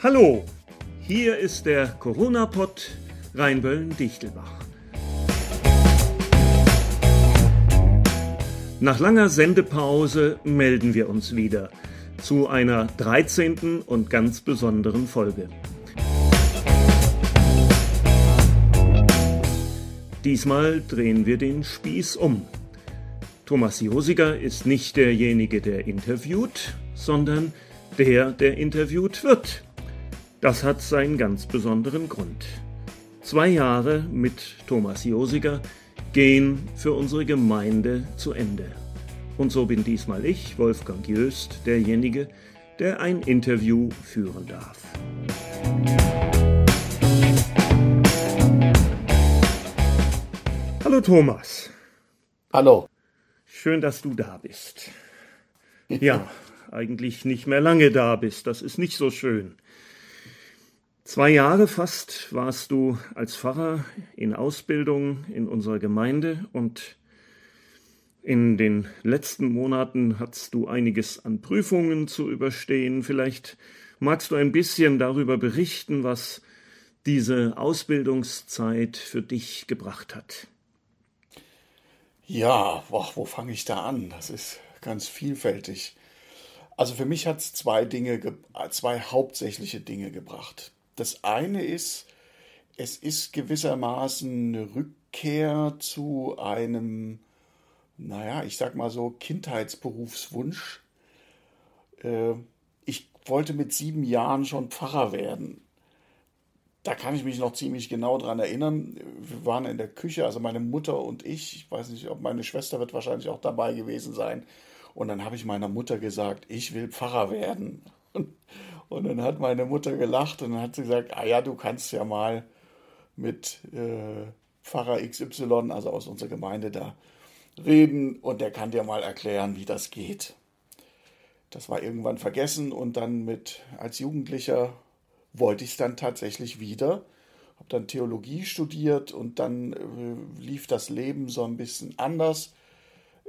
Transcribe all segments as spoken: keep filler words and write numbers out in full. Hallo, hier ist der Corona-Pod Rheinböllen-Dichtelbach. Nach langer Sendepause melden wir uns wieder zu einer dreizehnten und ganz besonderen Folge. Diesmal drehen wir den Spieß um. Thomas Josiger ist nicht derjenige, der interviewt, sondern der, der interviewt wird. Das hat seinen ganz besonderen Grund. Zwei Jahre mit Thomas Josiger gehen für unsere Gemeinde zu Ende. Und so bin diesmal ich, Wolfgang Jöst, derjenige, der ein Interview führen darf. Hallo Thomas. Hallo. Schön, dass du da bist. Ja, eigentlich nicht mehr lange da bist, das ist nicht so schön. Zwei Jahre fast warst du als Pfarrer in Ausbildung in unserer Gemeinde und in den letzten Monaten hattest du einiges an Prüfungen zu überstehen. Vielleicht magst du ein bisschen darüber berichten, was diese Ausbildungszeit für dich gebracht hat. Ja, boah, wo fange ich da an? Das ist ganz vielfältig. Also für mich hat es zwei Dinge, zwei hauptsächliche Dinge gebracht. Das eine ist, es ist gewissermaßen eine Rückkehr zu einem, naja, ich sag mal so, Kindheitsberufswunsch. Ich wollte mit sieben Jahren schon Pfarrer werden. Da kann ich mich noch ziemlich genau dran erinnern. Wir waren in der Küche, also meine Mutter und ich. Ich weiß nicht, ob meine Schwester wird wahrscheinlich auch dabei gewesen sein. Und dann habe ich meiner Mutter gesagt, ich will Pfarrer werden. Und Und dann hat meine Mutter gelacht und dann hat sie gesagt, ah ja, du kannst ja mal mit äh, Pfarrer X Y, also aus unserer Gemeinde da, reden und der kann dir mal erklären, wie das geht. Das war irgendwann vergessen und dann mit als Jugendlicher wollte ich es dann tatsächlich wieder. Habe dann Theologie studiert und dann äh, lief das Leben so ein bisschen anders.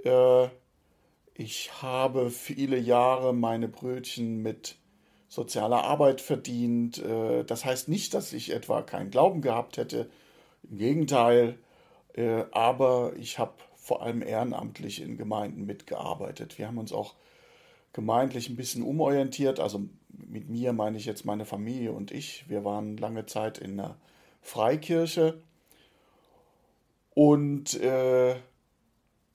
Äh, ich habe viele Jahre meine Brötchen mit sozialer Arbeit verdient. Das heißt nicht, dass ich etwa keinen Glauben gehabt hätte, im Gegenteil, aber ich habe vor allem ehrenamtlich in Gemeinden mitgearbeitet. Wir haben uns auch gemeindlich ein bisschen umorientiert, also mit mir meine ich jetzt meine Familie und ich. Wir waren lange Zeit in einer Freikirche und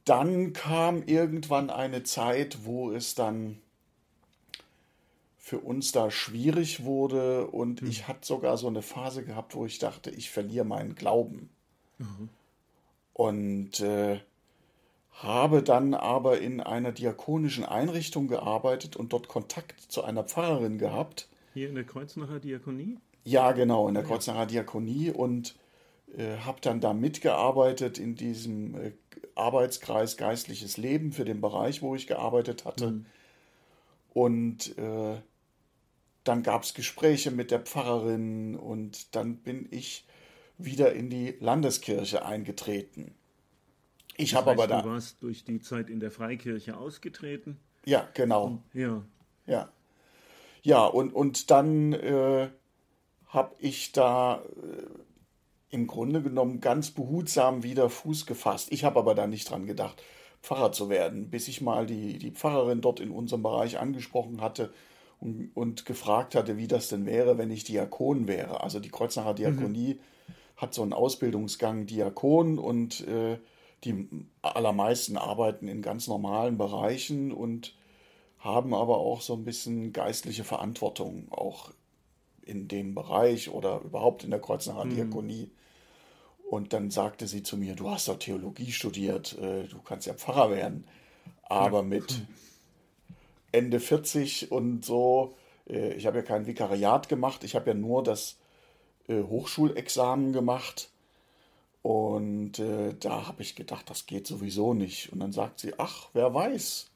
dann kam irgendwann eine Zeit, wo es dann für uns da schwierig wurde und mhm. ich hatte sogar so eine Phase gehabt, wo ich dachte, ich verliere meinen Glauben. Mhm. Und äh, habe dann aber in einer diakonischen Einrichtung gearbeitet und dort Kontakt zu einer Pfarrerin gehabt. Hier in der Kreuznacher Diakonie? Ja, genau, in der Kreuznacher Diakonie und äh, habe dann da mitgearbeitet in diesem äh, Arbeitskreis Geistliches Leben für den Bereich, wo ich gearbeitet hatte. Mhm. Und äh, dann gab es Gespräche mit der Pfarrerin und dann bin ich wieder in die Landeskirche eingetreten. Ich das habe heißt, aber da. Du warst durch die Zeit in der Freikirche ausgetreten? Ja, genau. Ja. Ja, ja und, und dann äh, habe ich da äh, im Grunde genommen ganz behutsam wieder Fuß gefasst. Ich habe aber da nicht dran gedacht, Pfarrer zu werden, bis ich mal die, die Pfarrerin dort in unserem Bereich angesprochen hatte und, und gefragt hatte, wie das denn wäre, wenn ich Diakon wäre. Also die Kreuznacher Diakonie mhm. hat so einen Ausbildungsgang Diakon und äh, die allermeisten arbeiten in ganz normalen Bereichen und haben aber auch so ein bisschen geistliche Verantwortung auch in dem Bereich oder überhaupt in der Kreuznacher mhm. Diakonie. Und dann sagte sie zu mir, du hast doch Theologie studiert, du kannst ja Pfarrer werden. Aber mit Ende vierzig und so, ich habe ja kein Vikariat gemacht, ich habe ja nur das Hochschulexamen gemacht. Und da habe ich gedacht, das geht sowieso nicht. Und dann sagt sie, ach, wer weiß.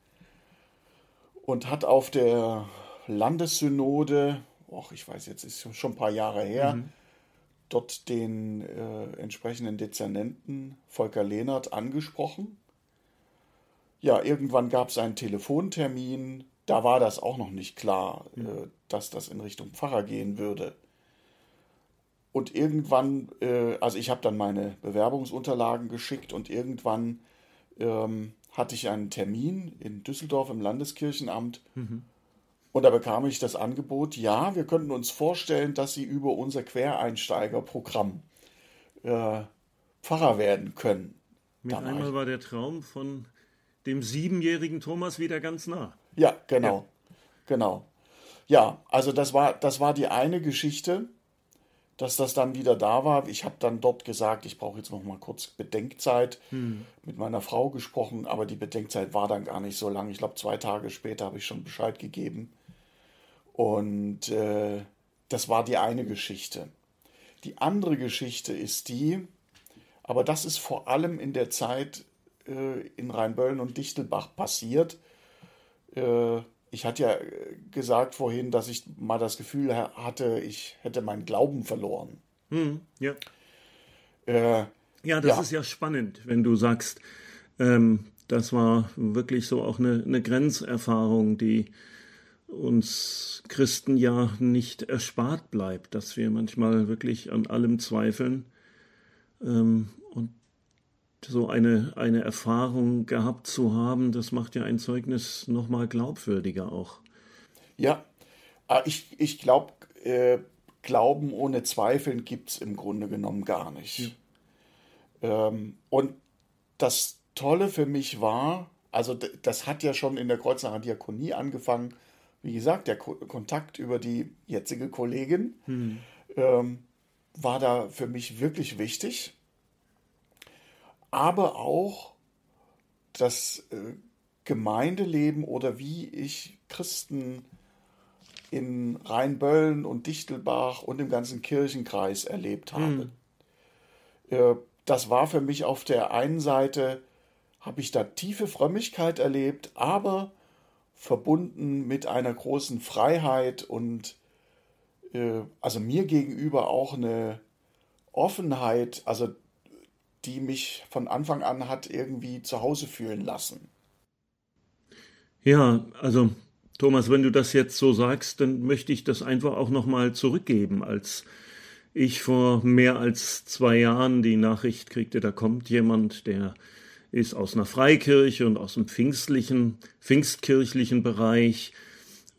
Und hat auf der Landessynode, och, ich weiß jetzt, ist schon ein paar Jahre her, mhm. dort den äh, entsprechenden Dezernenten Volker Lehnert angesprochen. Ja, irgendwann gab es einen Telefontermin Da war das auch noch nicht klar, äh, dass das in Richtung Pfarrer gehen würde. Und irgendwann, äh, also ich habe dann meine Bewerbungsunterlagen geschickt und irgendwann ähm, hatte ich einen Termin in Düsseldorf im Landeskirchenamt. Mhm. Und da bekam ich das Angebot, ja, wir könnten uns vorstellen, dass Sie über unser Quereinsteigerprogramm äh, Pfarrer werden können. Mit dann einmal ich... war der Traum von dem siebenjährigen Thomas wieder ganz nah. Ja, genau. Ja, genau. Ja, also das war, das war die eine Geschichte, dass das dann wieder da war. Ich habe dann dort gesagt, ich brauche jetzt noch mal kurz Bedenkzeit, hm. mit meiner Frau gesprochen, aber die Bedenkzeit war dann gar nicht so lang. Ich glaube, zwei Tage später habe ich schon Bescheid gegeben. Und äh, das war die eine Geschichte. Die andere Geschichte ist die, aber das ist vor allem in der Zeit äh, in Rheinböllen und Dichtelbach passiert. Äh, Ich hatte ja gesagt vorhin, dass ich mal das Gefühl hatte, ich hätte meinen Glauben verloren. Hm, ja. Äh, ja, das ja. ist ja spannend, wenn du sagst, ähm, das war wirklich so auch eine, eine Grenzerfahrung, die uns Christen ja nicht erspart bleibt, dass wir manchmal wirklich an allem zweifeln ähm, und so eine, eine Erfahrung gehabt zu haben, das macht ja ein Zeugnis noch mal glaubwürdiger auch. Ja, ich, ich glaube, äh, Glauben ohne Zweifeln gibt es im Grunde genommen gar nicht. Ja. Ähm, und das Tolle für mich war, also das hat ja schon in der Kreuznacher Diakonie angefangen, wie gesagt, der Ko- Kontakt über die jetzige Kollegin hm. ähm, war da für mich wirklich wichtig. Aber auch das äh, Gemeindeleben oder wie ich Christen in Rheinböllen und Dichtelbach und im ganzen Kirchenkreis erlebt habe. Mhm. Äh, das war für mich auf der einen Seite, habe ich da tiefe Frömmigkeit erlebt, aber verbunden mit einer großen Freiheit und äh, also mir gegenüber auch eine Offenheit, also die mich von Anfang an hat irgendwie zu Hause fühlen lassen. Ja, also Thomas, wenn du das jetzt so sagst, dann möchte ich das einfach auch nochmal zurückgeben. Als ich vor mehr als zwei Jahren die Nachricht kriegte, da kommt jemand, der ist aus einer Freikirche und aus dem pfingstlichen, pfingstkirchlichen Bereich.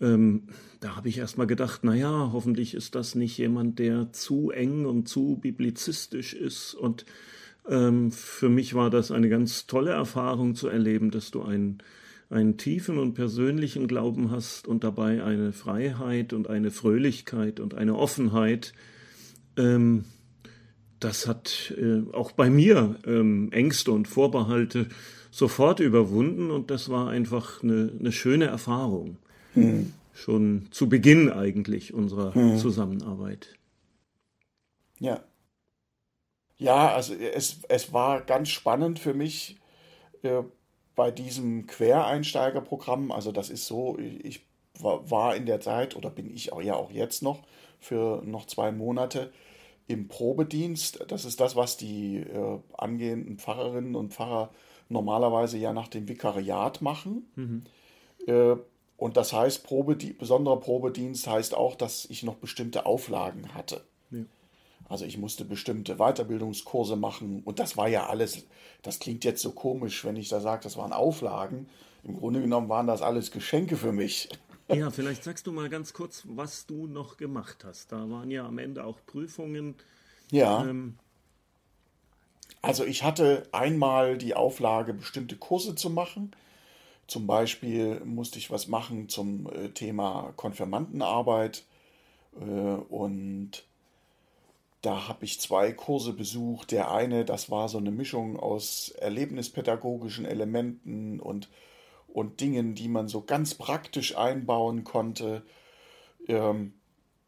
Ähm, da habe ich erstmal gedacht, naja, hoffentlich ist das nicht jemand, der zu eng und zu biblizistisch ist und für mich war das eine ganz tolle Erfahrung zu erleben, dass du einen, einen tiefen und persönlichen Glauben hast und dabei eine Freiheit und eine Fröhlichkeit und eine Offenheit. Das hat auch bei mir Ängste und Vorbehalte sofort überwunden und das war einfach eine, eine schöne Erfahrung. Hm. Schon zu Beginn eigentlich unserer hm. Zusammenarbeit. Ja. Ja, also es, es war ganz spannend für mich äh, bei diesem Quereinsteigerprogramm. Also das ist so, ich war, war in der Zeit oder bin ich auch, ja auch jetzt noch für noch zwei Monate im Probedienst. Das ist das, was die äh, angehenden Pfarrerinnen und Pfarrer normalerweise ja nach dem Vikariat machen. Mhm. Äh, und das heißt, Probedi- besonderer Probedienst heißt auch, dass ich noch bestimmte Auflagen hatte. Ja. Also ich musste bestimmte Weiterbildungskurse machen und das war ja alles, das klingt jetzt so komisch, wenn ich da sage, das waren Auflagen. Im Grunde genommen waren das alles Geschenke für mich. Ja, vielleicht sagst du mal ganz kurz, was du noch gemacht hast. Da waren ja am Ende auch Prüfungen. Ja, ähm, also ich hatte einmal die Auflage, bestimmte Kurse zu machen. Zum Beispiel musste ich was machen zum Thema Konfirmandenarbeit äh, und... Da habe ich zwei Kurse besucht. Der eine, das war so eine Mischung aus erlebnispädagogischen Elementen und, und Dingen, die man so ganz praktisch einbauen konnte. Ähm,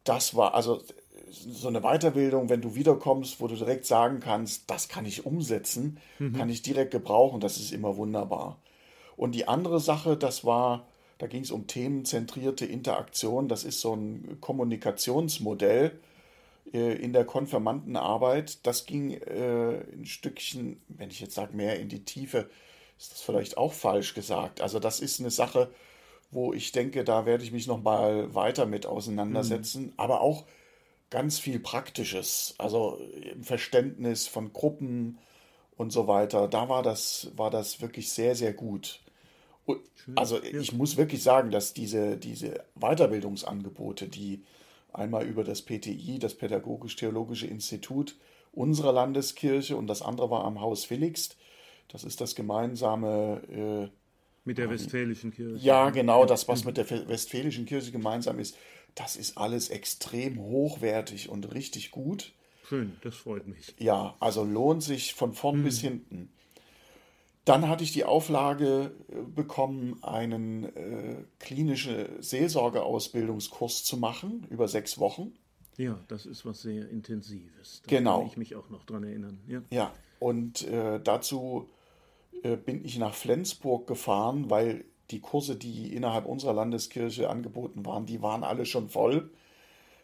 das war also so eine Weiterbildung, wenn du wiederkommst, wo du direkt sagen kannst, das kann ich umsetzen, mhm. kann ich direkt gebrauchen, das ist immer wunderbar. Und die andere Sache, das war, da ging es um themenzentrierte Interaktion, das ist so ein Kommunikationsmodell, in der Konfirmandenarbeit, das ging äh, ein Stückchen, wenn ich jetzt sage, mehr in die Tiefe, ist das vielleicht auch falsch gesagt. Also das ist eine Sache, wo ich denke, da werde ich mich noch mal weiter mit auseinandersetzen. Mhm. Aber auch ganz viel Praktisches, also im Verständnis von Gruppen und so weiter. Da war das, war das wirklich sehr, sehr gut. Und, also ich muss wirklich sagen, dass diese, diese Weiterbildungsangebote, die einmal über das P T I, das Pädagogisch-Theologische Institut unserer Landeskirche, und das andere war am Haus Villigst, das ist das gemeinsame... Äh, mit der Westfälischen Kirche. Ja, genau, das, was mit der Westfälischen Kirche gemeinsam ist, das ist alles extrem hochwertig und richtig gut. Schön, das freut mich. Ja, also lohnt sich von vorn hm. bis hinten. Dann hatte ich die Auflage bekommen, einen äh, klinische Seelsorgeausbildungskurs zu machen, über sechs Wochen. Ja, das ist was sehr Intensives. Da genau. kann ich mich auch noch dran erinnern. Ja, ja, und äh, dazu... bin ich nach Flensburg gefahren, weil die Kurse, die innerhalb unserer Landeskirche angeboten waren, die waren alle schon voll,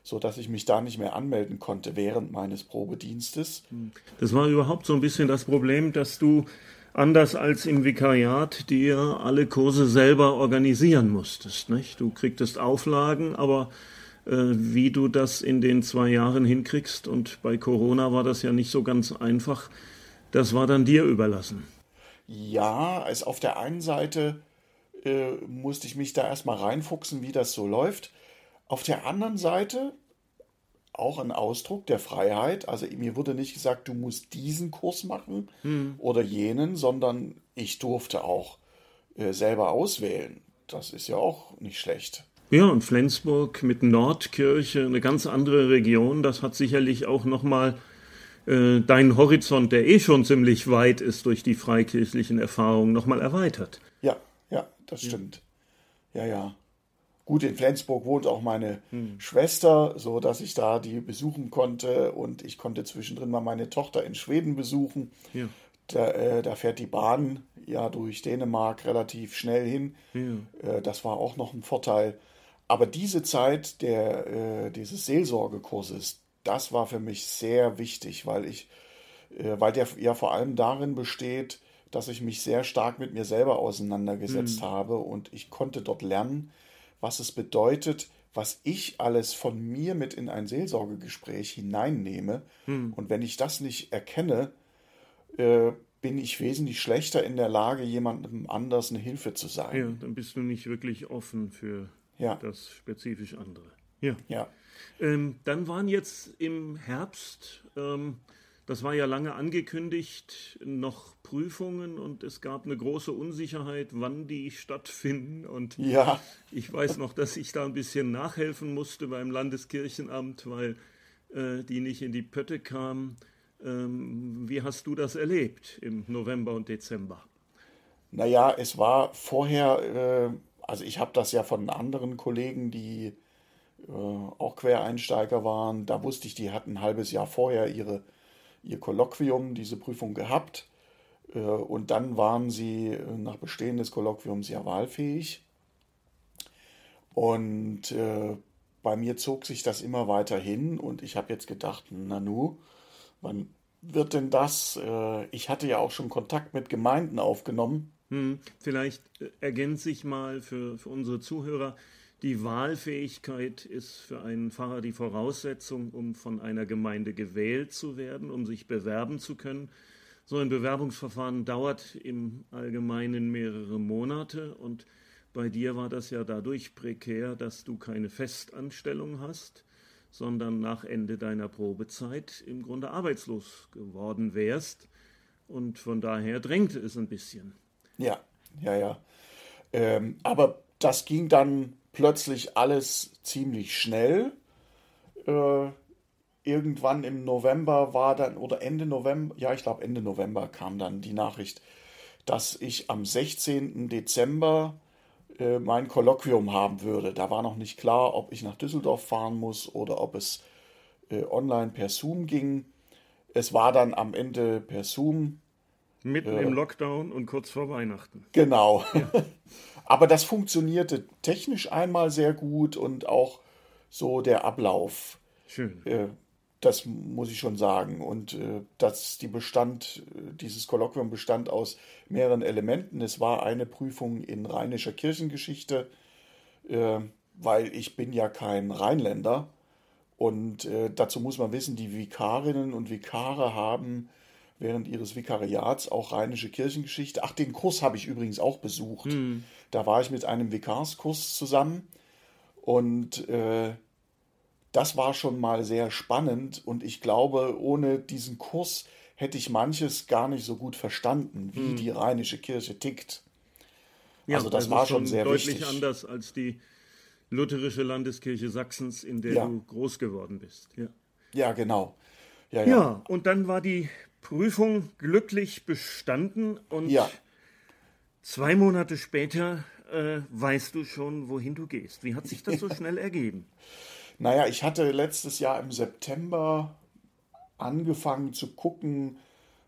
sodass ich mich da nicht mehr anmelden konnte während meines Probedienstes. Das war überhaupt so ein bisschen das Problem, dass du anders als im Vikariat dir alle Kurse selber organisieren musstest, nicht? Du kriegtest Auflagen, aber äh, wie du das in den zwei Jahren hinkriegst, und bei Corona war das ja nicht so ganz einfach, das war dann dir überlassen. Ja, also auf der einen Seite äh, musste ich mich da erstmal reinfuchsen, wie das so läuft. Auf der anderen Seite auch ein Ausdruck der Freiheit. Also mir wurde nicht gesagt, du musst diesen Kurs machen hm. oder jenen, sondern ich durfte auch äh, selber auswählen. Das ist ja auch nicht schlecht. Ja, und Flensburg mit Nordkirche, eine ganz andere Region, das hat sicherlich auch nochmal... deinen Horizont, der eh schon ziemlich weit ist durch die freikirchlichen Erfahrungen, nochmal erweitert. Ja, ja, das stimmt. Ja, ja. Gut, in Flensburg wohnt auch meine hm. Schwester, so dass ich da die besuchen konnte, und ich konnte zwischendrin mal meine Tochter in Schweden besuchen. Ja. Da, äh, da fährt die Bahn ja durch Dänemark relativ schnell hin. Ja. Äh, das war auch noch ein Vorteil. Aber diese Zeit der, äh, dieses Seelsorgekurses, das war für mich sehr wichtig, weil ich, äh, weil der ja vor allem darin besteht, dass ich mich sehr stark mit mir selber auseinandergesetzt mhm. habe, und ich konnte dort lernen, was es bedeutet, was ich alles von mir mit in ein Seelsorgegespräch hineinnehme. Mhm. Und wenn ich das nicht erkenne, äh, bin ich wesentlich schlechter in der Lage, jemandem anders eine Hilfe zu sein. Ja, dann bist du nicht wirklich offen für ja. das spezifisch andere. Ja. ja. Ähm, dann waren jetzt im Herbst, ähm, das war ja lange angekündigt, noch Prüfungen, und es gab eine große Unsicherheit, wann die stattfinden. Und ja. ich weiß noch, dass ich da ein bisschen nachhelfen musste beim Landeskirchenamt, weil äh, die nicht in die Pötte kamen. Ähm, wie hast du das erlebt im November und Dezember? Naja, es war vorher, äh, also ich habe das ja von anderen Kollegen, die... Äh, auch Quereinsteiger waren, da wusste ich, die hatten ein halbes Jahr vorher ihre, ihr Kolloquium, diese Prüfung gehabt, äh, und dann waren sie äh, nach Bestehen des Kolloquiums ja wahlfähig, und äh, bei mir zog sich das immer weiter hin, und ich habe jetzt gedacht, nanu, wann wird denn das? Äh, ich hatte ja auch schon Kontakt mit Gemeinden aufgenommen. Hm, vielleicht äh, ergänze ich mal für, für unsere Zuhörer: Die Wahlfähigkeit ist für einen Pfarrer die Voraussetzung, um von einer Gemeinde gewählt zu werden, um sich bewerben zu können. So ein Bewerbungsverfahren dauert im Allgemeinen mehrere Monate, und bei dir war das ja dadurch prekär, dass du keine Festanstellung hast, sondern nach Ende deiner Probezeit im Grunde arbeitslos geworden wärst, und von daher drängte es ein bisschen. Ja, ja, ja. Ähm, aber das ging dann... plötzlich alles ziemlich schnell. Äh, irgendwann im November war dann, oder Ende November, ja, ich glaube Ende November kam dann die Nachricht, dass ich am sechzehnten Dezember äh, mein Kolloquium haben würde. Da war noch nicht klar, ob ich nach Düsseldorf fahren muss oder ob es äh, online per Zoom ging. Es war dann am Ende per Zoom. Mitten äh, im Lockdown und kurz vor Weihnachten. Genau. Ja. Aber das funktionierte technisch einmal sehr gut, und auch so der Ablauf. Schön. Äh, das muss ich schon sagen. Und äh, dass die bestand, dieses Kolloquium bestand aus mehreren Elementen. Es war eine Prüfung in rheinischer Kirchengeschichte, äh, weil ich bin ja kein Rheinländer. Und äh, dazu muss man wissen, die Vikarinnen und Vikare haben während ihres Vikariats auch rheinische Kirchengeschichte. Ach, den Kurs habe ich übrigens auch besucht. Hm. Da war ich mit einem Vikarskurs zusammen. Und äh, das war schon mal sehr spannend. Und ich glaube, ohne diesen Kurs hätte ich manches gar nicht so gut verstanden, wie hm. die rheinische Kirche tickt. Ja, also das also war schon, schon sehr wichtig. Deutlich anders als die lutherische Landeskirche Sachsens, in der ja. du groß geworden bist. Ja, ja genau. Ja, ja. ja, und dann war die Prüfung glücklich bestanden und ja. zwei Monate später äh, weißt du schon, wohin du gehst. Wie hat sich das so schnell ergeben? Naja, ich hatte letztes Jahr im September angefangen zu gucken,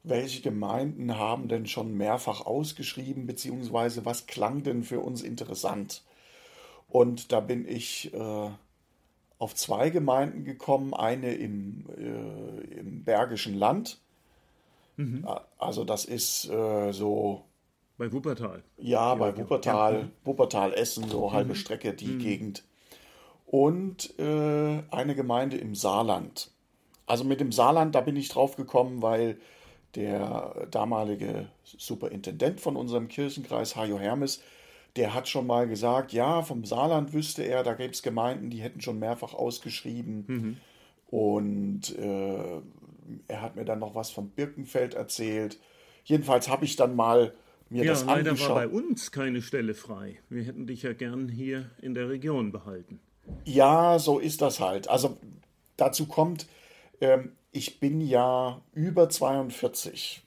welche Gemeinden haben denn schon mehrfach ausgeschrieben, beziehungsweise was klang denn für uns interessant. Und da bin ich äh, auf zwei Gemeinden gekommen, eine im, äh, im Bergischen Land. Mhm. Also das ist äh, so... Bei Wuppertal. Ja, ja bei Wuppertal, ja. Wuppertal-Essen, so halbe mhm. Strecke, die mhm. Gegend. Und äh, eine Gemeinde im Saarland. Also mit dem Saarland, da bin ich drauf gekommen, weil der damalige Superintendent von unserem Kirchenkreis, Hajo Hermes, der hat schon mal gesagt, ja, vom Saarland wüsste er, da gäbe es Gemeinden, die hätten schon mehrfach ausgeschrieben. Mhm. Und äh, er hat mir dann noch was von Birkenfeld erzählt. Jedenfalls habe ich dann mal mir ja, das angeschaut. Ja, leider war bei uns keine Stelle frei. Wir hätten dich ja gern hier in der Region behalten. Ja, so ist das halt. Also dazu kommt, ähm, ich bin ja über zweiundvierzig.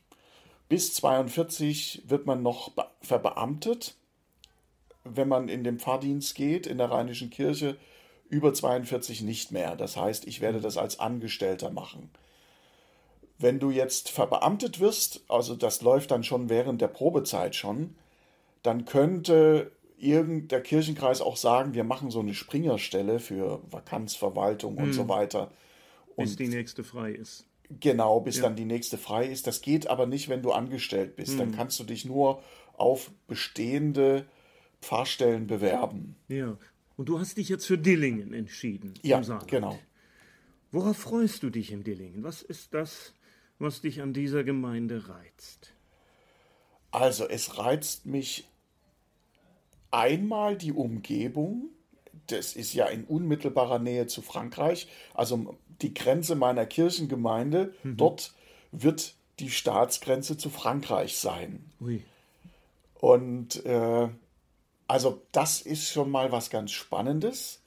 Bis zweiundvierzig wird man noch be- verbeamtet. Wenn man in den Pfarrdienst geht, in der Rheinischen Kirche, über zweiundvierzig nicht mehr. Das heißt, ich werde das als Angestellter machen. Wenn du jetzt verbeamtet wirst, also das läuft dann schon während der Probezeit schon, dann könnte irgend der Kirchenkreis auch sagen, wir machen so eine Springerstelle für Vakanzverwaltung hm. und so weiter. Und bis die nächste frei ist. Genau, bis ja. dann die nächste frei ist. Das geht aber nicht, wenn du angestellt bist. Hm. Dann kannst du dich nur auf bestehende Pfarrstellen bewerben. Ja, und du hast dich jetzt für Dillingen entschieden. Ja, genau. Worauf freust du dich in Dillingen? Was ist das, was dich an dieser Gemeinde reizt? Also es reizt mich einmal die Umgebung. Das ist ja in unmittelbarer Nähe zu Frankreich. Also die Grenze meiner Kirchengemeinde, mhm. dort wird die Staatsgrenze zu Frankreich sein. Ui. Und äh, Also das ist schon mal was ganz Spannendes.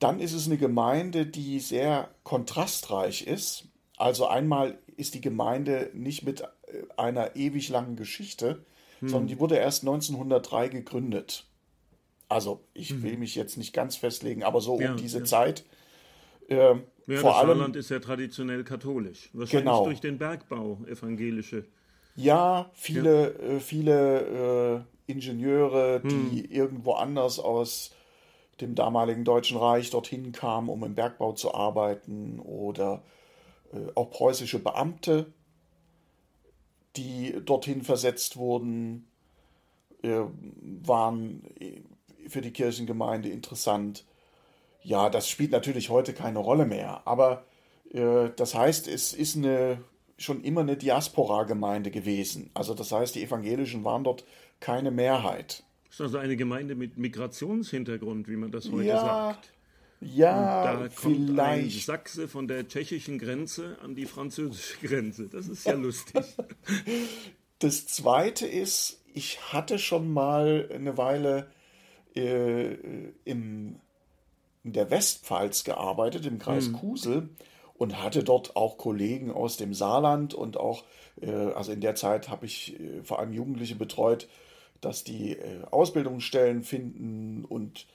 Dann ist es eine Gemeinde, die sehr kontrastreich ist. Also einmal ist die Gemeinde nicht mit einer ewig langen Geschichte, hm. sondern die wurde erst neunzehnhundertdrei gegründet. Also ich hm. will mich jetzt nicht ganz festlegen, aber so ja, um diese ja. Zeit. Äh, ja, vor das allem, Saarland ist ja traditionell katholisch. Wahrscheinlich genau. durch den Bergbau evangelische. Ja, viele, ja. Äh, viele... Äh, Ingenieure, die hm. irgendwo anders aus dem damaligen Deutschen Reich dorthin kamen, um im Bergbau zu arbeiten, oder äh, auch preußische Beamte, die dorthin versetzt wurden, äh, waren für die Kirchengemeinde interessant. Ja, das spielt natürlich heute keine Rolle mehr, aber äh, das heißt, es ist eine, schon immer eine Diaspora-Gemeinde gewesen. Also das heißt, die Evangelischen waren dort keine Mehrheit. Das ist also eine Gemeinde mit Migrationshintergrund, wie man das heute ja, sagt. Ja, und da kommt vielleicht ein Sachse von der tschechischen Grenze an die französische Grenze. Das ist ja lustig. Das Zweite ist, ich hatte schon mal eine Weile äh, im, in der Westpfalz gearbeitet, im Kreis hm. Kusel, und hatte dort auch Kollegen aus dem Saarland und auch, äh, also in der Zeit habe ich äh, vor allem Jugendliche betreut, dass die äh, Ausbildungsstellen finden, und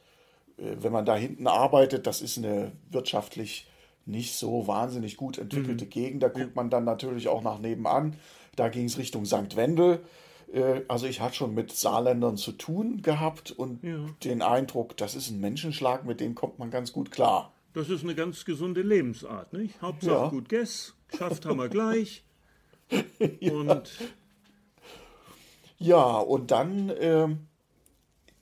äh, wenn man da hinten arbeitet, das ist eine wirtschaftlich nicht so wahnsinnig gut entwickelte mhm. Gegend, da guckt man dann natürlich auch nach nebenan, da ging es Richtung Sankt Wendel, äh, also ich hatte schon mit Saarländern zu tun gehabt und ja. den Eindruck, das ist ein Menschenschlag, mit dem kommt man ganz gut klar. Das ist eine ganz gesunde Lebensart, nicht? Hauptsache ja. gut guess, geschafft haben wir gleich. ja. Und ja, und dann äh,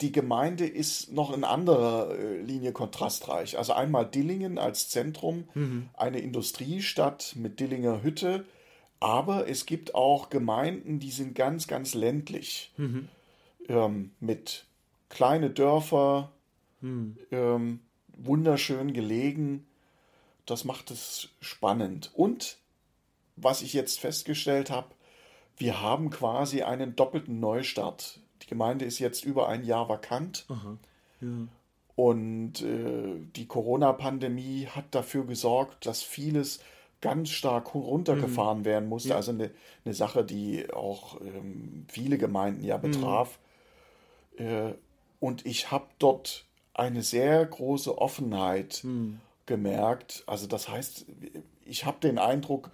die Gemeinde ist noch in anderer Linie kontrastreich. Also einmal Dillingen als Zentrum, mhm. eine Industriestadt mit Dillinger Hütte, aber es gibt auch Gemeinden, die sind ganz, ganz ländlich, mhm. ähm, mit kleine Dörfer, mhm. ähm, wunderschön gelegen. Das macht es spannend. Und was ich jetzt festgestellt habe, wir haben quasi einen doppelten Neustart. Die Gemeinde ist jetzt über ein Jahr vakant. Aha, ja. Und äh, die Corona-Pandemie hat dafür gesorgt, dass vieles ganz stark runtergefahren mhm. werden musste. Ja. Also eine, eine Sache, die auch ähm, viele Gemeinden ja betraf. Mhm. Äh, und ich habe dort eine sehr große Offenheit mhm. gemerkt. Also das heißt, ich habe den Eindruck,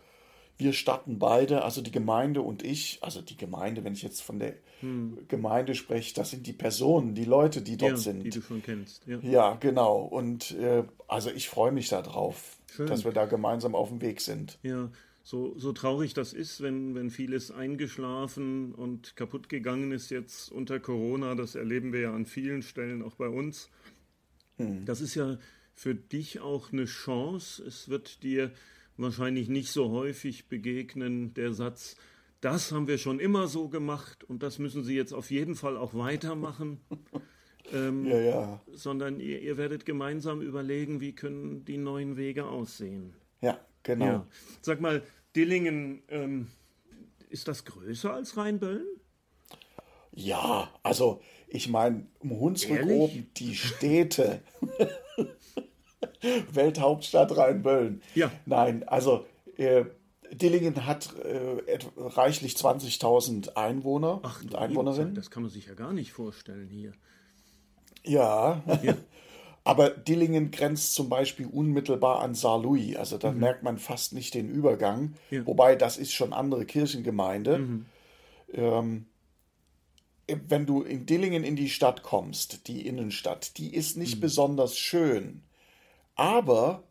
wir starten beide, also die Gemeinde und ich, also die Gemeinde, wenn ich jetzt von der hm. Gemeinde spreche, das sind die Personen, die Leute, die dort ja, sind. Die du schon kennst. Ja, ja genau. Und äh, also ich freue mich darauf, dass wir da gemeinsam auf dem Weg sind. Ja, so, so traurig das ist, wenn, wenn vieles eingeschlafen und kaputt gegangen ist jetzt unter Corona, das erleben wir ja an vielen Stellen, auch bei uns. Hm. Das ist ja für dich auch eine Chance. Es wird dir wahrscheinlich nicht so häufig begegnen, der Satz, das haben wir schon immer so gemacht und das müssen Sie jetzt auf jeden Fall auch weitermachen, ähm, ja, ja. sondern ihr, ihr werdet gemeinsam überlegen, wie können die neuen Wege aussehen. Ja, genau. Ja. Sag mal, Dillingen, ähm, ist das größer als Rheinböllen? Ja, also ich meine, um Hunsrück oben die Städte... Welthauptstadt Rheinböllen. Ja. Nein, also äh, Dillingen hat äh, reichlich zwanzigtausend Einwohner Ach, und Einwohnerinnen. Das kann man sich ja gar nicht vorstellen hier. Ja, ja. Aber Dillingen grenzt zum Beispiel unmittelbar an Saarlouis. Also da mhm. merkt man fast nicht den Übergang. Ja. Wobei, das ist schon andere Kirchengemeinde. Mhm. Ähm, wenn du in Dillingen in die Stadt kommst, die Innenstadt, die ist nicht mhm. besonders schön. Aber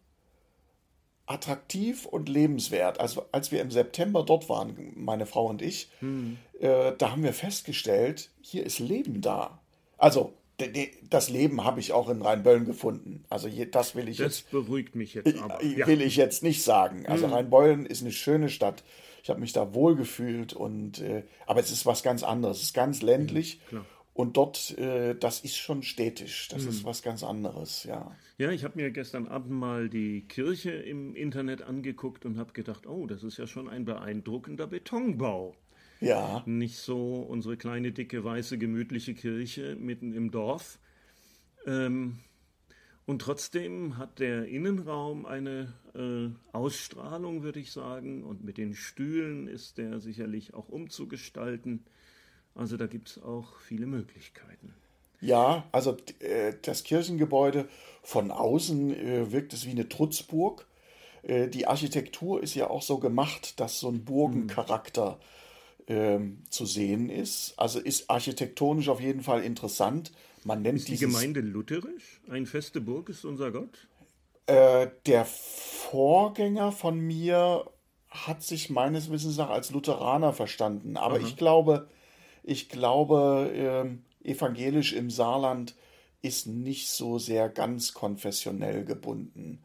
attraktiv und lebenswert. Also als wir im September dort waren, meine Frau und ich, hm. äh, da haben wir festgestellt, hier ist Leben da. Also de, de, das Leben habe ich auch in Rheinböllen gefunden. Also je, das will ich das jetzt... Das beruhigt mich jetzt aber. Ja. Will ich jetzt nicht sagen. Also hm. Rheinböllen ist eine schöne Stadt. Ich habe mich da wohlgefühlt. Und, äh, aber es ist was ganz anderes. Es ist ganz ländlich. Ja, klar. Und dort, äh, das ist schon städtisch, das hm. ist was ganz anderes, ja. Ja, ich habe mir gestern Abend mal die Kirche im Internet angeguckt und habe gedacht, oh, das ist ja schon ein beeindruckender Betonbau. Ja. Nicht so unsere kleine, dicke, weiße, gemütliche Kirche mitten im Dorf. Ähm, und trotzdem hat der Innenraum eine äh, Ausstrahlung, würde ich sagen. Und mit den Stühlen ist der sicherlich auch umzugestalten. Also da gibt es auch viele Möglichkeiten. Ja, also äh, das Kirchengebäude von außen äh, wirkt es wie eine Trutzburg. Äh, die Architektur ist ja auch so gemacht, dass so ein Burgencharakter ähm, zu sehen ist. Also ist architektonisch auf jeden Fall interessant. Man nennt ist die dieses, Gemeinde lutherisch? Ein feste Burg ist unser Gott? Äh, der Vorgänger von mir hat sich meines Wissens nach als Lutheraner verstanden. Aber Aha. ich glaube... Ich glaube, ähm, evangelisch im Saarland ist nicht so sehr ganz konfessionell gebunden.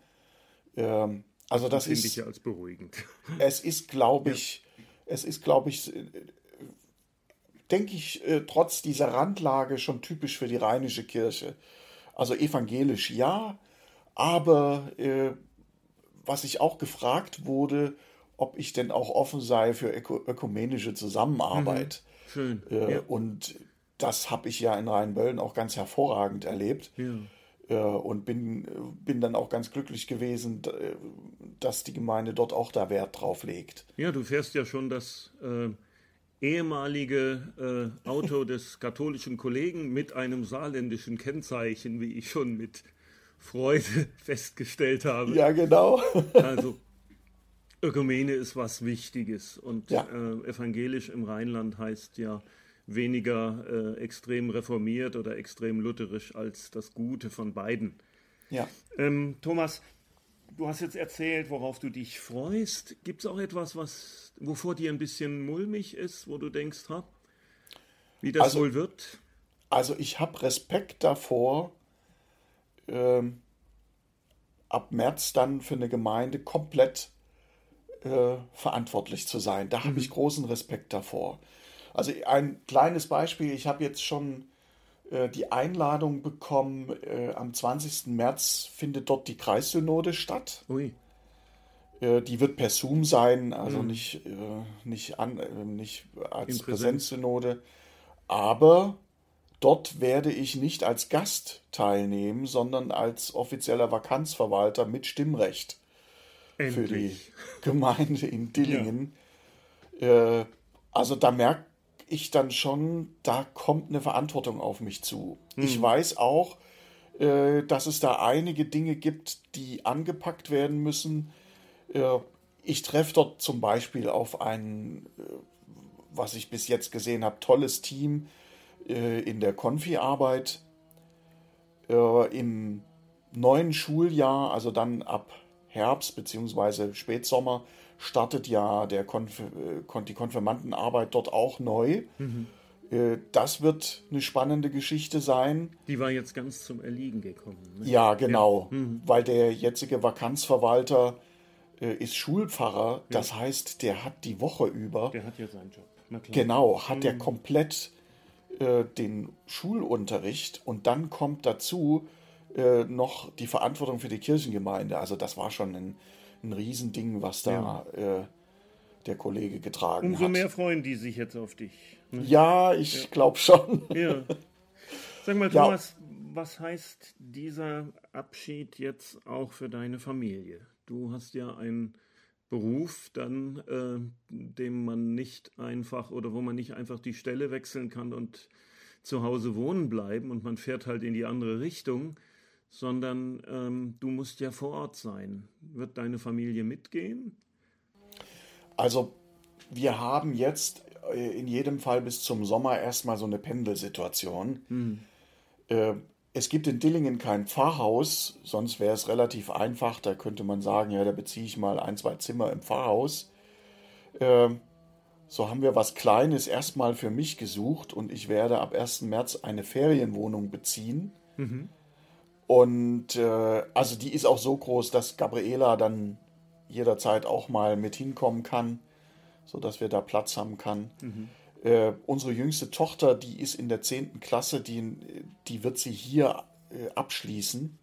Ähm, also das, das ist ich ja als beruhigend. Es ist, glaube ich, ja. es ist, glaube ich, äh, denke ich, äh, trotz dieser Randlage schon typisch für die rheinische Kirche. Also evangelisch ja, aber äh, was ich auch gefragt wurde, ob ich denn auch offen sei für öko- ökumenische Zusammenarbeit. Mhm. Schön. Äh, ja. Und das habe ich ja in Rheinböllen auch ganz hervorragend erlebt. Ja. Äh, und bin, bin dann auch ganz glücklich gewesen, dass die Gemeinde dort auch da Wert drauf legt. Ja, du fährst ja schon das äh, ehemalige äh, Auto des katholischen Kollegen mit einem saarländischen Kennzeichen, wie ich schon mit Freude festgestellt habe. Ja, genau. Also Ökumene ist was Wichtiges und ja. äh, evangelisch im Rheinland heißt ja weniger äh, extrem reformiert oder extrem lutherisch als das Gute von beiden. Ja. Ähm, Thomas, du hast jetzt erzählt, worauf du dich freust. Gibt es auch etwas, was, wovor dir ein bisschen mulmig ist, wo du denkst, ha, wie das also, wohl wird? Also ich habe Respekt davor, ähm, ab März dann für eine Gemeinde komplett äh, verantwortlich zu sein. Da habe ich großen Respekt davor. Also ein kleines Beispiel, ich habe jetzt schon äh, die Einladung bekommen, äh, am zwanzigsten März findet dort die Kreissynode statt. Ui. Äh, die wird per Zoom sein, also mhm. nicht, äh, nicht, an, äh, nicht als Präsenz. Präsenzsynode. Aber dort werde ich nicht als Gast teilnehmen, sondern als offizieller Vakanzverwalter mit Stimmrecht. Endlich. Für die Gemeinde in Dillingen. Ja. Äh, also da merkt ich dann schon, da kommt eine Verantwortung auf mich zu. Hm. Ich weiß auch, äh, dass es da einige Dinge gibt, die angepackt werden müssen. Äh, ich treffe dort zum Beispiel auf ein, äh, was ich bis jetzt gesehen habe, tolles Team äh, in der Konfi-Arbeit. Äh, Im neuen Schuljahr, also dann ab Herbst bzw. Spätsommer, startet ja der Konf die Konfirmandenarbeit dort auch neu. Mhm. Das wird eine spannende Geschichte sein. Die war jetzt ganz zum Erliegen gekommen. Ne? Ja, genau. Ja. Mhm. Weil der jetzige Vakanzverwalter äh, ist Schulpfarrer. Ja. Das heißt, der hat die Woche über... Der hat ja seinen Job. Na klar. Genau, hat mhm. er komplett äh, den Schulunterricht. Und dann kommt dazu äh, noch die Verantwortung für die Kirchengemeinde. Also das war schon ein... ein Riesending, was da ja. äh, der Kollege getragen Umso hat. Umso mehr freuen die sich jetzt auf dich. Ne? Ja, ich ja. glaube schon. Ja. Sag mal, ja. Thomas, was heißt dieser Abschied jetzt auch für deine Familie? Du hast ja einen Beruf, dann, äh, dem man nicht einfach oder wo man nicht einfach die Stelle wechseln kann und zu Hause wohnen bleiben und man fährt halt in die andere Richtung. Sondern ähm, du musst ja vor Ort sein. Wird deine Familie mitgehen? Also wir haben jetzt in jedem Fall bis zum Sommer erstmal so eine Pendelsituation. Hm. Äh, es gibt in Dillingen kein Pfarrhaus, sonst wäre es relativ einfach. Da könnte man sagen, ja, da beziehe ich mal ein, zwei Zimmer im Pfarrhaus. Äh, so haben wir was Kleines erstmal für mich gesucht und ich werde ab ersten März eine Ferienwohnung beziehen. Mhm. Und äh, also die ist auch so groß, dass Gabriela dann jederzeit auch mal mit hinkommen kann, sodass wir da Platz haben kann. Mhm. Äh, unsere jüngste Tochter, die ist in der zehnten Klasse, die, die wird sie hier äh, abschließen.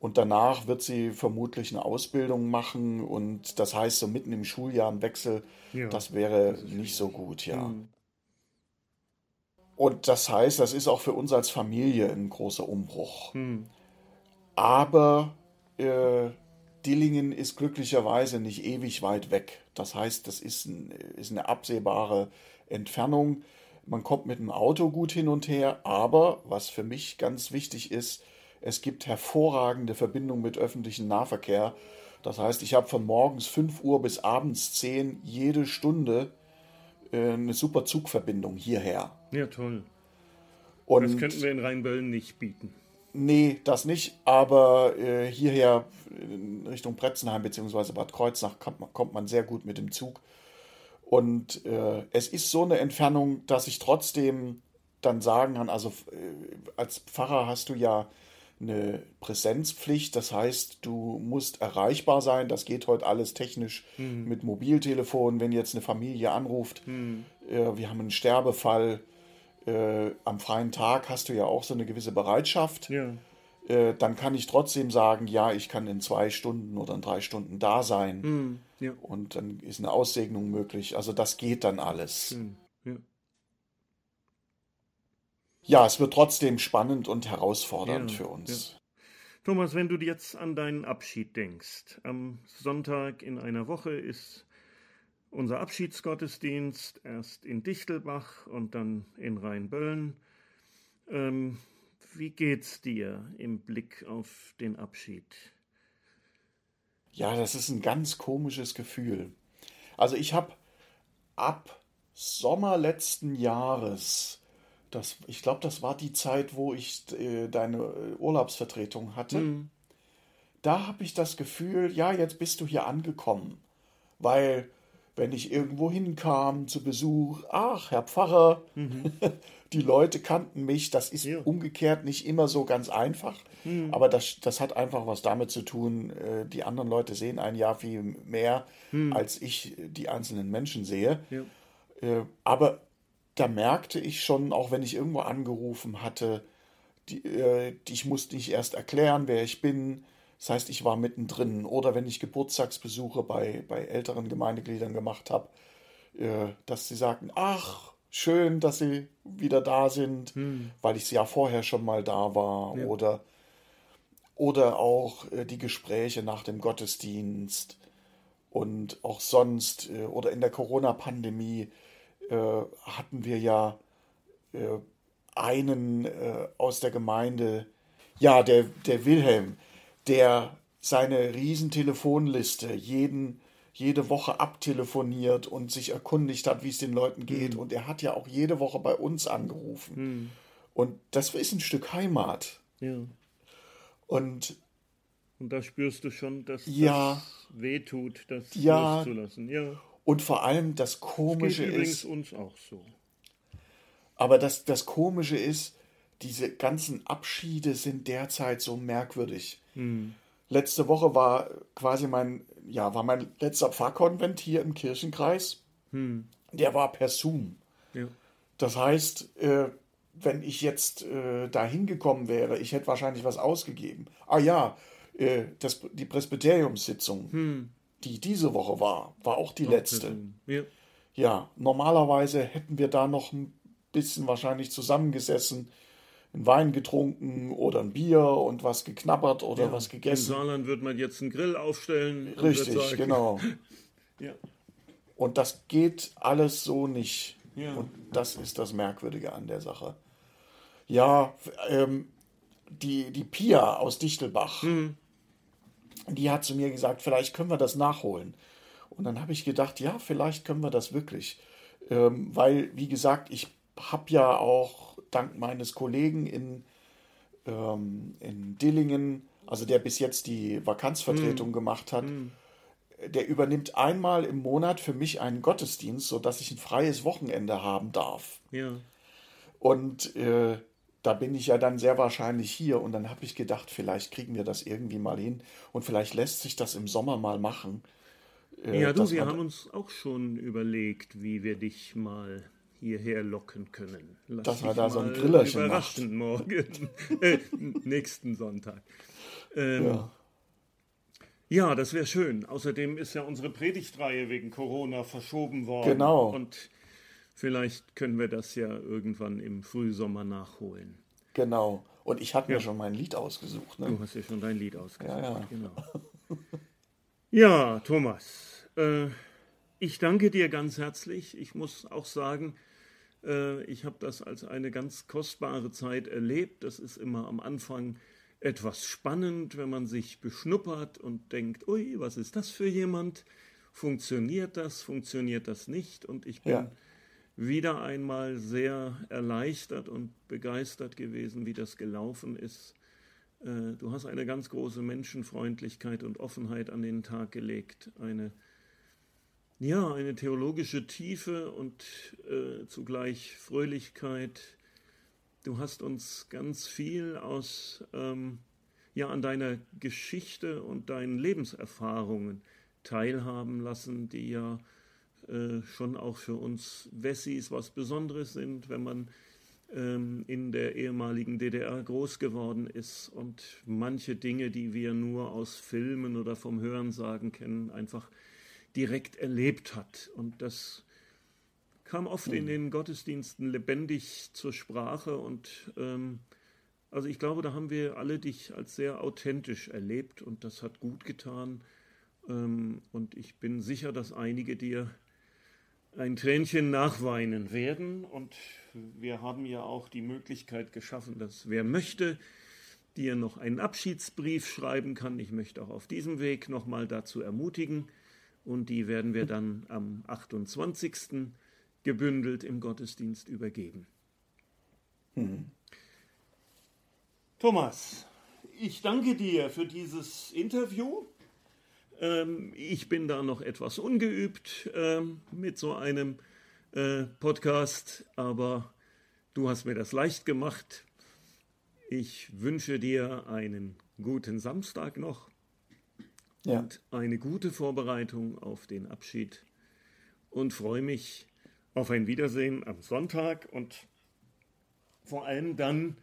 Und danach wird sie vermutlich eine Ausbildung machen. Und das heißt, so mitten im Schuljahr ein Wechsel, ja, das wäre das nicht so gut, ja. Mhm. Und das heißt, das ist auch für uns als Familie ein großer Umbruch. Hm. Aber äh, Dillingen ist glücklicherweise nicht ewig weit weg. Das heißt, das ist, ein, ist eine absehbare Entfernung. Man kommt mit dem Auto gut hin und her. Aber, was für mich ganz wichtig ist, es gibt hervorragende Verbindungen mit öffentlichem Nahverkehr. Das heißt, ich habe von morgens fünf Uhr bis abends zehn jede Stunde eine super Zugverbindung hierher. Ja, toll. Und das könnten wir in Rheinböllen nicht bieten. Nee, das nicht, aber äh, hierher in Richtung Bretzenheim bzw. Bad Kreuznach kommt man, kommt man sehr gut mit dem Zug. Und äh, es ist so eine Entfernung, dass ich trotzdem dann sagen kann, also äh, als Pfarrer hast du ja eine Präsenzpflicht, das heißt, du musst erreichbar sein. Das geht heute alles technisch mhm. mit Mobiltelefon, wenn jetzt eine Familie anruft. Mhm. Äh, wir haben einen Sterbefall. Äh, am freien Tag hast du ja auch so eine gewisse Bereitschaft. Ja. Äh, dann kann ich trotzdem sagen, ja, ich kann in zwei Stunden oder in drei Stunden da sein. Mhm. Ja. Und dann ist eine Aussegnung möglich. Also das geht dann alles. Mhm. Ja. Ja, es wird trotzdem spannend und herausfordernd ja, für uns. Ja. Thomas, wenn du jetzt an deinen Abschied denkst, am Sonntag in einer Woche ist unser Abschiedsgottesdienst erst in Dichtelbach und dann in Rheinböllen. Ähm, wie geht's dir im Blick auf den Abschied? Ja, das ist ein ganz komisches Gefühl. Also ich habe ab Sommer letzten Jahres... Das, ich glaube, das war die Zeit, wo ich äh, deine Urlaubsvertretung hatte. Mhm. Da habe ich das Gefühl, ja, jetzt bist du hier angekommen. Weil wenn ich irgendwo hinkam zu Besuch, ach, Herr Pfarrer, mhm. die Leute kannten mich. Das ist ja. umgekehrt nicht immer so ganz einfach, mhm. aber das, das hat einfach was damit zu tun, die anderen Leute sehen ein Jahr viel mehr, mhm. als ich die einzelnen Menschen sehe. Ja. Aber da merkte ich schon, auch wenn ich irgendwo angerufen hatte, die, die ich musste nicht erst erklären, wer ich bin. Das heißt, ich war mittendrin. Oder wenn ich Geburtstagsbesuche bei, bei älteren Gemeindegliedern gemacht habe, äh, dass sie sagten, ach, schön, dass Sie wieder da sind, hm. weil ich ja vorher schon mal da war. Ja. Oder, oder auch äh, die Gespräche nach dem Gottesdienst und auch sonst. Äh, oder in der Corona-Pandemie äh, hatten wir ja äh, einen äh, aus der Gemeinde, ja, der, der Wilhelm, der seine Riesentelefonliste jeden, jede Woche abtelefoniert und sich erkundigt hat, wie es den Leuten geht. Mhm. Und er hat ja auch jede Woche bei uns angerufen. Mhm. Und das ist ein Stück Heimat. Ja. Und, und da spürst du schon, dass ja, das wehtut, das ja, loszulassen. Ja. Und vor allem das Komische das geht übrigens ist... übrigens uns auch so. Aber das, das Komische ist, diese ganzen Abschiede sind derzeit so merkwürdig. Hm. Letzte Woche war quasi mein, ja, war mein letzter Pfarrkonvent hier im Kirchenkreis. Hm. Der war per Zoom. Ja. Das heißt, äh, wenn ich jetzt äh, da hingekommen wäre, ich hätte wahrscheinlich was ausgegeben. Ah ja, äh, das, die Presbyteriumssitzung, hm. die diese Woche war, war auch die Doch, letzte. Ja. ja, normalerweise hätten wir da noch ein bisschen wahrscheinlich zusammengesessen, einen Wein getrunken oder ein Bier und was geknabbert oder ja, was gegessen. In Saarland wird man jetzt einen Grill aufstellen. Richtig, genau. ja. Und das geht alles so nicht. Ja. Und das ist das Merkwürdige an der Sache. Ja, ähm, die, die Pia aus Dichtelbach, mhm. die hat zu mir gesagt, vielleicht können wir das nachholen. Und dann habe ich gedacht, ja, vielleicht können wir das wirklich. Ähm, weil, wie gesagt, ich habe ja auch dank meines Kollegen in, ähm, in Dillingen, also der bis jetzt die Vakanzvertretung mm. gemacht hat, mm. der übernimmt einmal im Monat für mich einen Gottesdienst, sodass ich ein freies Wochenende haben darf. Ja. Und äh, da bin ich ja dann sehr wahrscheinlich hier und dann habe ich gedacht, vielleicht kriegen wir das irgendwie mal hin und vielleicht lässt sich das im Sommer mal machen. Äh, ja, du, wir haben uns auch schon überlegt, wie wir dich mal hierher locken können. Lass dass man da so ein Grillerchen überraschen macht. Morgen. äh, nächsten Sonntag. Ähm, ja. ja, das wäre schön. Außerdem ist ja unsere Predigtreihe wegen Corona verschoben worden. Genau. Und vielleicht können wir das ja irgendwann im Frühsommer nachholen. Genau. Und ich hatte ja. mir schon mein Lied ausgesucht. Ne? Du hast ja schon dein Lied ausgesucht. Ja, ja. Genau. ja Thomas. Äh, ich danke dir ganz herzlich. Ich muss auch sagen, ich habe das als eine ganz kostbare Zeit erlebt. Das ist immer am Anfang etwas spannend, wenn man sich beschnuppert und denkt, ui, was ist das für jemand? Funktioniert das? Funktioniert das nicht? Und ich bin ja. wieder einmal sehr erleichtert und begeistert gewesen, wie das gelaufen ist. Du hast eine ganz große Menschenfreundlichkeit und Offenheit an den Tag gelegt. Eine Ja, eine theologische Tiefe und äh, zugleich Fröhlichkeit. Du hast uns ganz viel aus, ähm, ja, an deiner Geschichte und deinen Lebenserfahrungen teilhaben lassen, die ja äh, schon auch für uns Wessis was Besonderes sind, wenn man ähm, in der ehemaligen D D R groß geworden ist und manche Dinge, die wir nur aus Filmen oder vom Hörensagen kennen, einfach direkt erlebt hat. Und das kam oft in den Gottesdiensten lebendig zur Sprache. Und ähm, also ich glaube, da haben wir alle dich als sehr authentisch erlebt und das hat gut getan. Ähm, und ich bin sicher, dass einige dir ein Tränchen nachweinen werden. Und wir haben ja auch die Möglichkeit geschaffen, dass wer möchte, dir noch einen Abschiedsbrief schreiben kann. Ich möchte auch auf diesem Weg nochmal dazu ermutigen, und die werden wir dann am achtundzwanzigsten gebündelt im Gottesdienst übergeben. Hm. Thomas, ich danke dir für dieses Interview. Ähm, ich bin da noch etwas ungeübt ähm, mit so einem äh, Podcast, aber du hast mir das leicht gemacht. Ich wünsche dir einen guten Samstag noch ja. und eine gute Vorbereitung auf den Abschied und freue mich auf ein Wiedersehen am Sonntag und vor allem dann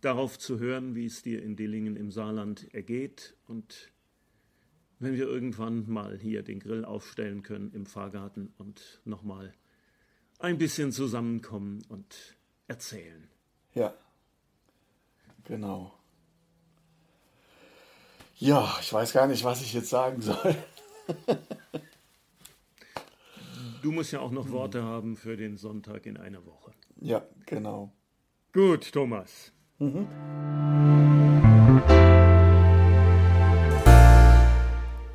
darauf zu hören, wie es dir in Dillingen im Saarland ergeht und wenn wir irgendwann mal hier den Grill aufstellen können im Fahrgarten und nochmal ein bisschen zusammenkommen und erzählen. Ja, genau. Ja, ich weiß gar nicht, was ich jetzt sagen soll. Du musst ja auch noch Worte haben für den Sonntag in einer Woche. Ja, genau. Gut, Thomas. Mhm.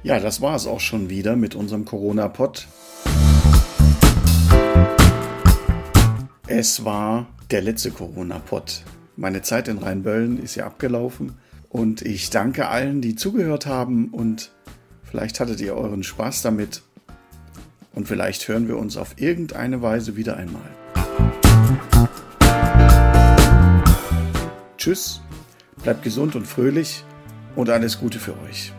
Ja, das war es auch schon wieder mit unserem Corona-Pod. Es war der letzte Corona-Pod. Meine Zeit in Rheinböllen ist ja abgelaufen und ich danke allen, die zugehört haben und vielleicht hattet ihr euren Spaß damit und vielleicht hören wir uns auf irgendeine Weise wieder einmal. Tschüss, bleibt gesund und fröhlich und alles Gute für euch.